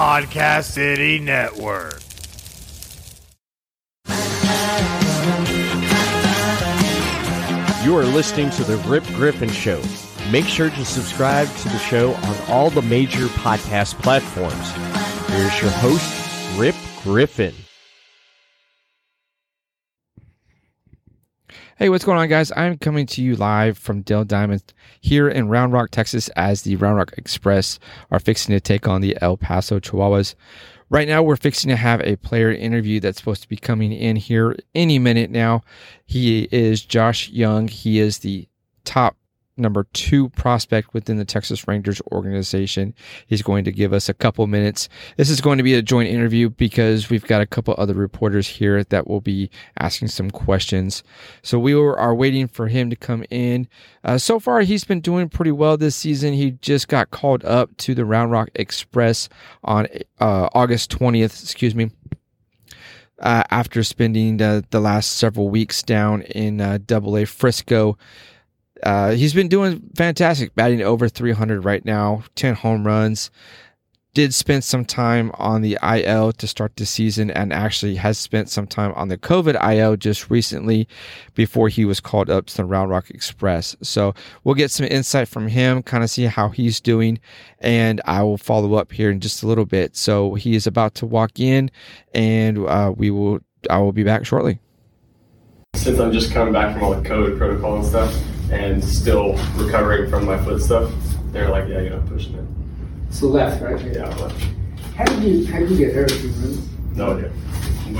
Podcast City Network. You are listening to The Rip Griffin Show. Make sure to subscribe to the show on all the major podcast platforms. Here's your host, Rip Griffin. Hey, what's going on, guys? I'm coming to you live from Dell Diamond here in Round Rock, Texas, as the Round Rock Express are fixing to take on the El Paso Chihuahuas. Right now, we're fixing to have a player interview that's supposed to be coming in here any minute now. He is Josh Jung. He is the top number 2 prospect within the Texas Rangers organization. He's going to give us a couple minutes. This is going to be a joint interview because we've got a couple other reporters here that will be asking some questions. So we are waiting for him to come in. So far, he's been doing pretty well this season. He just got called up to the Round Rock Express on August 20th, after spending the last several weeks down in AA Frisco. He's been doing fantastic, batting over 300 right now, 10 home runs. Did spend some time on the IL to start the season and actually has spent some time on the COVID IL just recently before he was called up to the Round Rock Express. So we'll get some insight from him, kind of see how he's doing, and I will follow up here in just a little bit. So he is about to walk in, and I will be back shortly. Since I'm just coming back from all the COVID protocol and stuff, and still recovering from my foot stuff, they're like, yeah, you're not pushing it. So left, right? Yeah, left. How did you get hurt? No idea.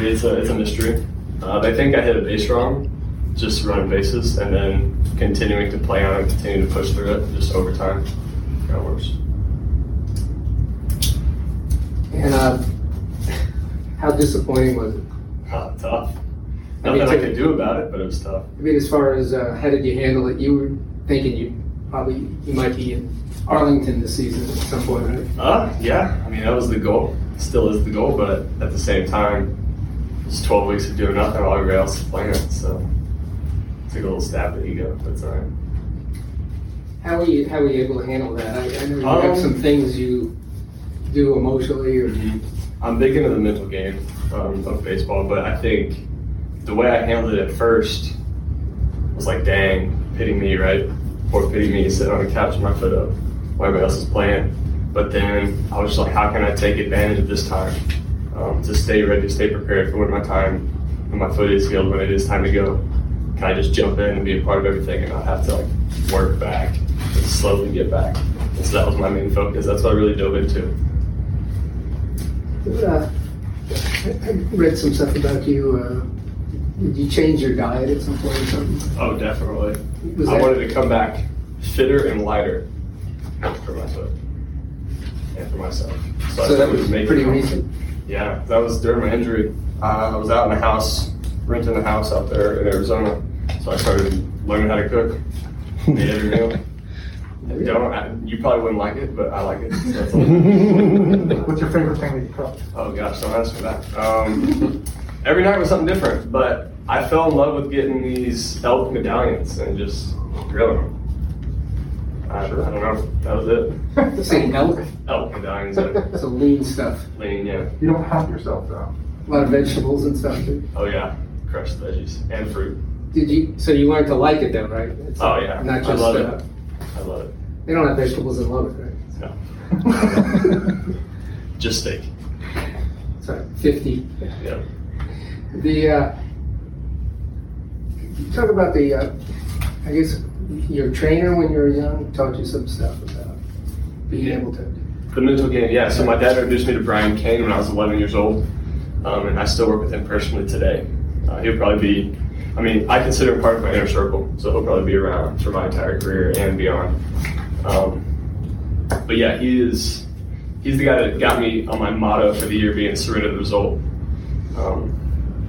It's a mystery. They think I hit a base wrong, just running bases, and then continuing to play on it, continuing to push through it, just over time, got worse. And how disappointing was it? Tough. Nothing I could do about it, but it was tough. I mean, as far as how did you handle it, you were thinking you might be in Arlington this season at some point, right? Yeah. I mean, that was the goal. Still is the goal, but at the same time, it's 12 weeks of doing nothing while everybody else is playing it, so took a little stab at ego, but it's all right. How were you able to handle that? I know you have some things you do emotionally. I'm big into the mental game of baseball, but I think the way I handled it at first was like, dang, pity me, right? Poor pity me, sitting on the couch with my foot up while everybody else is playing. But then I was just like, how can I take advantage of this time to stay ready, stay prepared for when my time, when my foot is healed, when it is time to go? Can I just jump in and be a part of everything and not have to like work back and slowly get back? And so that was my main focus. That's what I really dove into. I read some stuff about you. Did you change your diet at some point or something? Oh, definitely. I wanted to come back fitter and lighter for my foot and for myself. So that was pretty recent? Yeah, that was during my injury. I was out in the house, renting a house out there in Arizona. So I started learning how to cook. Made every meal. Really? You probably wouldn't like it, but I like it. So that's all. What's your favorite thing that you cook? Oh, gosh, don't ask me that. Every night was something different, but I fell in love with getting these elk medallions and just grilling them. I don't know. That was it. It's like elk? Elk medallions. It's lean stuff. Lean, yeah. You don't help yourself, though. A lot of vegetables and stuff, too. Oh, yeah. Crushed veggies and fruit. So you learned to like it, then, right? Yeah. Not just, I love it. I love it. They don't have vegetables in Lubbock, right? No. Just steak. Sorry, 50. Yeah. Talk about the, I guess your trainer when you were young taught you some stuff about being able to. The mental game, yeah. So my dad introduced me to Brian Kane when I was 11 years old, and I still work with him personally today. He'll probably be, I consider him part of my inner circle, so he'll probably be around for my entire career and beyond. But yeah, he's the guy that got me on my motto for the year being surrender the result.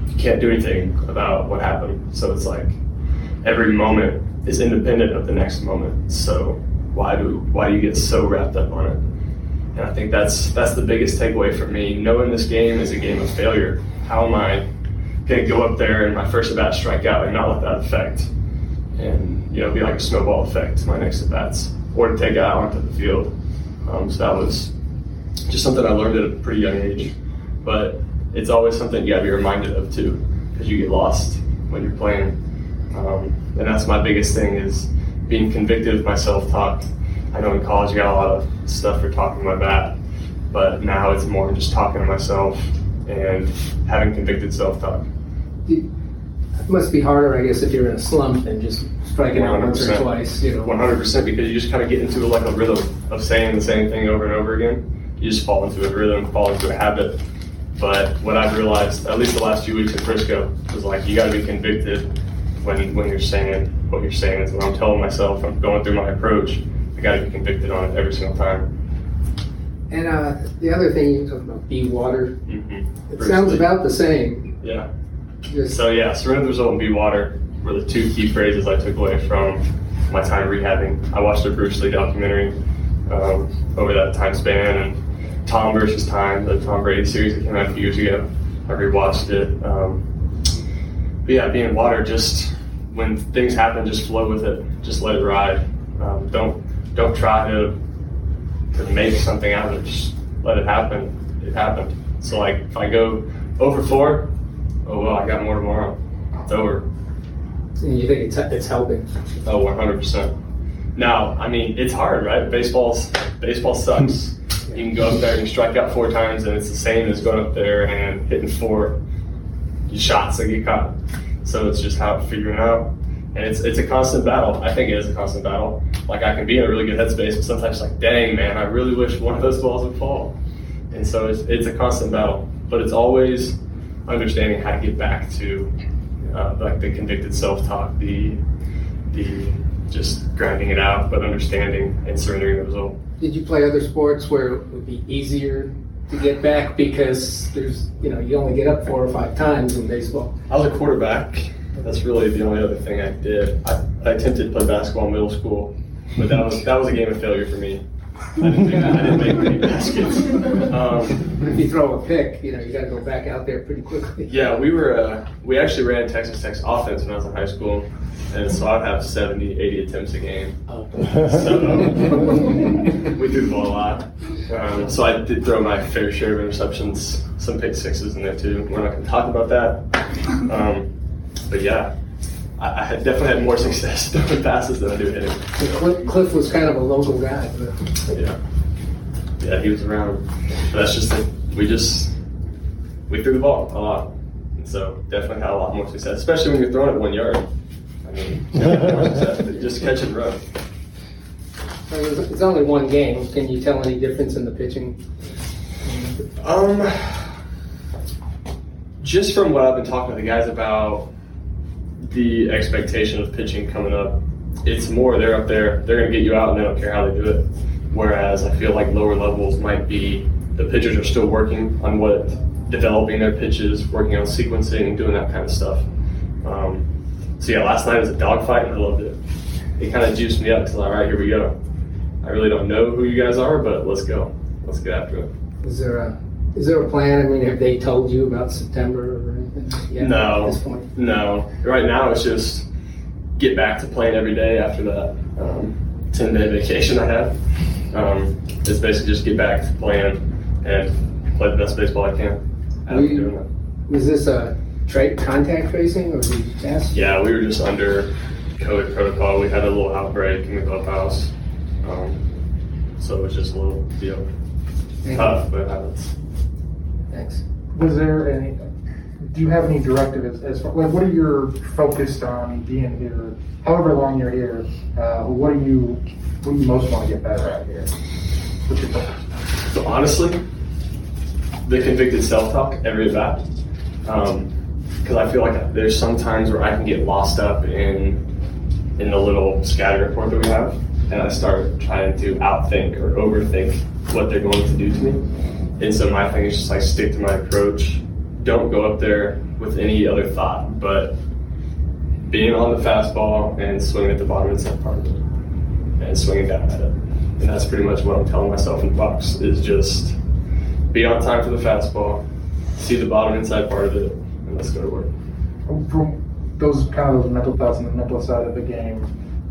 You can't do anything about what happened, so it's like every moment is independent of the next moment, so why do you get so wrapped up on it? And I think that's the biggest takeaway for me, knowing this game is a game of failure. How am I going to go up there and my first at-bat strike out and not let that affect, and be like a snowball effect to my next at-bats, or to take it out onto the field? So that was just something I learned at a pretty young age. But it's always something you gotta be reminded of too, because you get lost when you're playing. And that's my biggest thing, is being convicted of my self-talk. I know in college I got a lot of stuff for talking my bat, but now it's more just talking to myself and having convicted self-talk. It must be harder, I guess, if you're in a slump and just striking out once or twice. 100%, because you just kind of get into like a rhythm of saying the same thing over and over again. You just fall into a rhythm, fall into a habit. But what I've realized, at least the last few weeks in Frisco, is like you got to be convicted when you're saying what you're saying. Is when I'm telling myself, I'm going through my approach, I got to be convicted on it every single time. And the other thing you were talking about, be water. Mm-hmm. It sounds about the same. Yeah. Surrender the result and be water were the two key phrases I took away from my time rehabbing. I watched a Bruce Lee documentary over that time span, and Tom vs. Time, the Tom Brady series that came out a few years ago, I rewatched it. But yeah, being water, just when things happen, just flow with it, just let it ride. Don't try to make something out of it, just let it happen. It happened. So like if I go 0 for 4. Oh, well, I got more tomorrow. It's over. And you think it's helping? Oh, 100%. Now, I mean, it's hard, right? Baseball sucks. Yeah. You can go up there and strike out 4 times, and it's the same as going up there and hitting 4 shots that get caught. So it's just how figuring it out. And it's a constant battle. I think it is a constant battle. Like, I can be in a really good headspace, but sometimes it's like, dang, man, I really wish one of those balls would fall. And so it's a constant battle. But it's always understanding how to get back to like the convicted self-talk, the just grinding it out, but understanding and surrendering the result. Did you play other sports where it would be easier to get back because there's you only get up 4 or 5 times in baseball? I was a quarterback. That's really the only other thing I did. I attempted to play basketball in middle school, but that was a game of failure for me. I didn't make any baskets. If you throw a pick, you got to go back out there pretty quickly. Yeah, we actually ran Texas Tech's offense when I was in high school, and so I'd have 70, 80 attempts a game. Oh. So we threw the ball a lot. So I did throw my fair share of interceptions, some pick sixes in there too. We're not going to talk about that. But yeah. I definitely had more success throwing passes than I do hitting. Cliff was kind of a local guy. But. Yeah, he was around. But that's just it. We threw the ball a lot, and so definitely had a lot more success, especially when you're throwing it 1 yard. I mean, more success, but just catch and run. It's only 1 game. Can you tell any difference in the pitching? Just from what I've been talking to the guys about. The expectation of pitching coming up, it's more they're up there, they're going to get you out and they don't care how they do it. Whereas I feel like lower levels might be, the pitchers are still working on developing their pitches, working on sequencing and doing that kind of stuff. Last night was a dogfight and I loved it. It kind of juiced me up to like, all right, here we go. I really don't know who you guys are, but let's go. Let's get after it. Is there a plan? I mean, have they told you about September or anything? Yeah, no. At this point? No. Right now, it's just get back to playing every day after that 10-day vacation I have. It's basically just get back to playing and play the best baseball I can. Was this a contact tracing or did you test? Yeah, we were just under COVID protocol. We had a little outbreak in the clubhouse, so it was just a little deal. Tough, but it's. Thanks. Do you have any directive as far, like, what are you focused on being here, however long you're here, what do you most want to get better at here? So honestly, the convicted self-talk, every at bat, because I feel like there's some times where I can get lost up in the little scatter report that we have, and I start trying to outthink or overthink what they're going to do to me. And so my thing is just like stick to my approach. Don't go up there with any other thought, but being on the fastball and swinging at the bottom of the set part of it and swinging down at it. And that's pretty much what I'm telling myself in the box is just be on time for the fastball, see the bottom inside part of it, and let's go to work. From those kind of mental thoughts on the mental side of the game,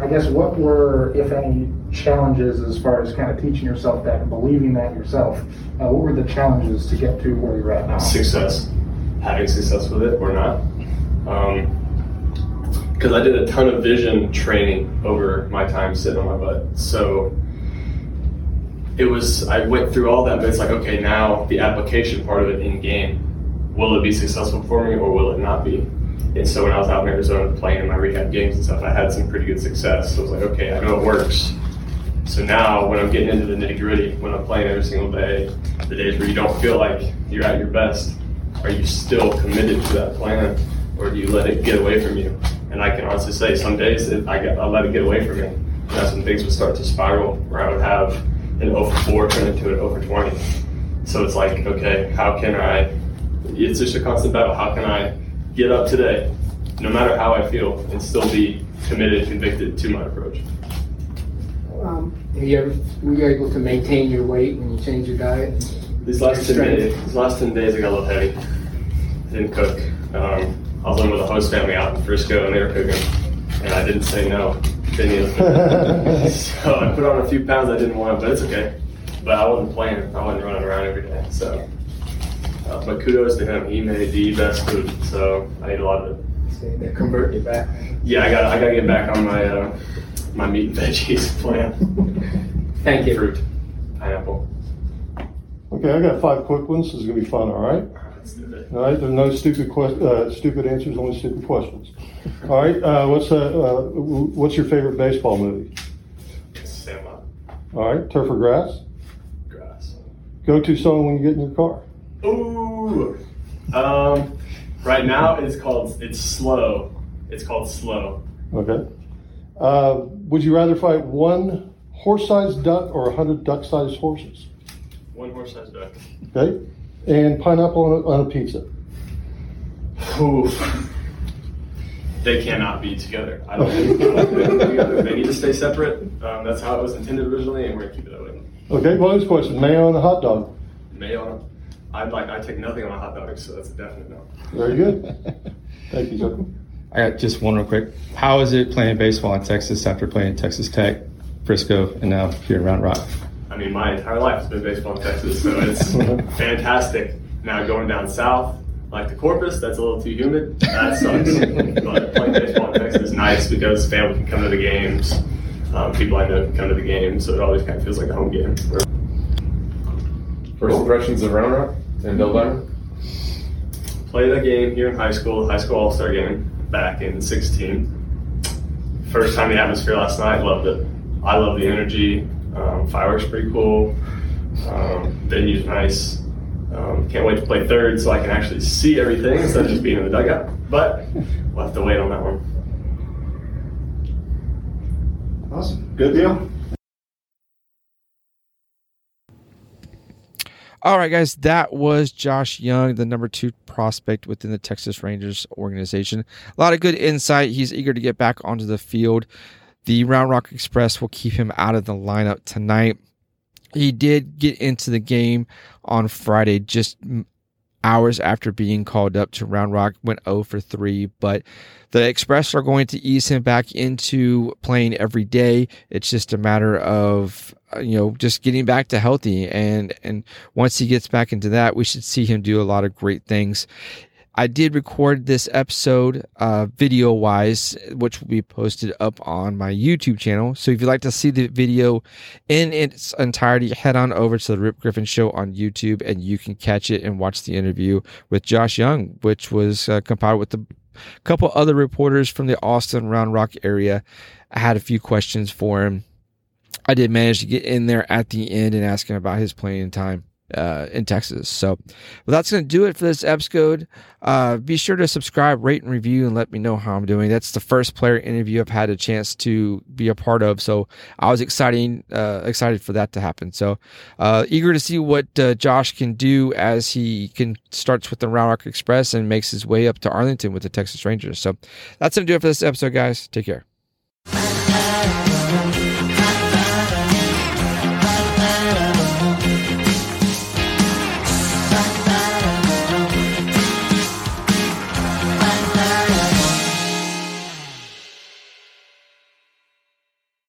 I guess what were, if any, challenges as far as kind of teaching yourself that and believing that yourself? What were the challenges to get to where you're at now? Success. Having success with it or not. Because I did a ton of vision training over my time sitting on my butt. So it was, I went through all that, but it's like, okay, now the application part of it in game, will it be successful for me or will it not be? And so when I was out in Arizona playing in my rehab games and stuff, I had some pretty good success. So I was like, okay, I know it works. So now when I'm getting into the nitty gritty, when I'm playing every single day, the days where you don't feel like you're at your best, are you still committed to that plan or do you let it get away from you? And I can honestly say some days I let it get away from me. And that's when things would start to spiral where I would have an 0-4 turn into an 0-20. So it's like, okay, how can I, it's just a constant battle. How can I get up today, no matter how I feel, and still be committed, convicted to my approach? Were you able to maintain your weight when you change your diet? These last 10 days I got a little heavy. I didn't cook. I was living with a host family out in Frisco and they were cooking. And I didn't say no. So I put on a few pounds I didn't want, but it's okay. But I wasn't playing. I wasn't running around every day. So, but kudos to him. He made the best food. So I ate a lot of it. So they're converting you back. Yeah, I gotta get back on my my meat and veggies plan. Thank you. Fruit, pineapple. Okay, I got 5 quick ones. This is gonna be fun. All right. Let's do it. All right. There are no stupid answers. Only stupid questions. All right. What's your favorite baseball movie? Sam Up. All right. Turf or grass? Grass. Go-to song when you get in your car? Ooh. Right now it's called Slow. Okay. Would you rather fight one horse-sized duck or 100 duck-sized horses? One horse-sized duck. Okay. And pineapple on a pizza? Ooh. They cannot be together. I don't think they can be together. They need to stay separate. That's how it was intended originally, and we're going to keep it that way. Okay, well, next question. Mayo on a hot dog? Mayo on a... I take nothing on a hot dog, so that's a definite no. Very good. Thank you, Joker. I got just one real quick. How is it playing baseball in Texas after playing Texas Tech, Frisco, and now here at Round Rock? I mean, my entire life has been baseball in Texas, so it's fantastic. Now going down south, like the Corpus, that's a little too humid. That sucks. But playing baseball in Texas is nice because family can come to the games. People I know can come to the games, so it always kind of feels like a home game. First impressions of Round Rock and Dell Diamond? Played that game here in high school all-star game back in 2016. First time in the atmosphere last night, loved it. I love the energy. Fireworks pretty cool. Venue's nice. Can't wait to play third so I can actually see everything instead of just being in the dugout. But we'll have to wait on that one. Awesome. Good deal. All right, guys, that was Josh Jung, the number 2 prospect within the Texas Rangers organization. A lot of good insight. He's eager to get back onto the field. The Round Rock Express will keep him out of the lineup tonight. He did get into the game on Friday, just hours after being called up to Round Rock, went 0-3, but the Express are going to ease him back into playing every day. It's just a matter of, just getting back to healthy. And once he gets back into that, we should see him do a lot of great things. I did record this episode video-wise, which will be posted up on my YouTube channel. So if you'd like to see the video in its entirety, head on over to The Rip Griffin Show on YouTube, and you can catch it and watch the interview with Josh Jung, which was compiled with a couple other reporters from the Austin Round Rock area. I had a few questions for him. I did manage to get in there at the end and ask him about his playing time in Texas. So that's going to do it for this episode. Be sure to subscribe, rate, and review, and let me know how I'm doing. That's the first player interview I've had a chance to be a part of, so I was excited for that to happen. So eager to see what Josh can do as he starts with the Round Rock Express and makes his way up to Arlington with the Texas Rangers. So that's going to do it for this episode, guys. Take care.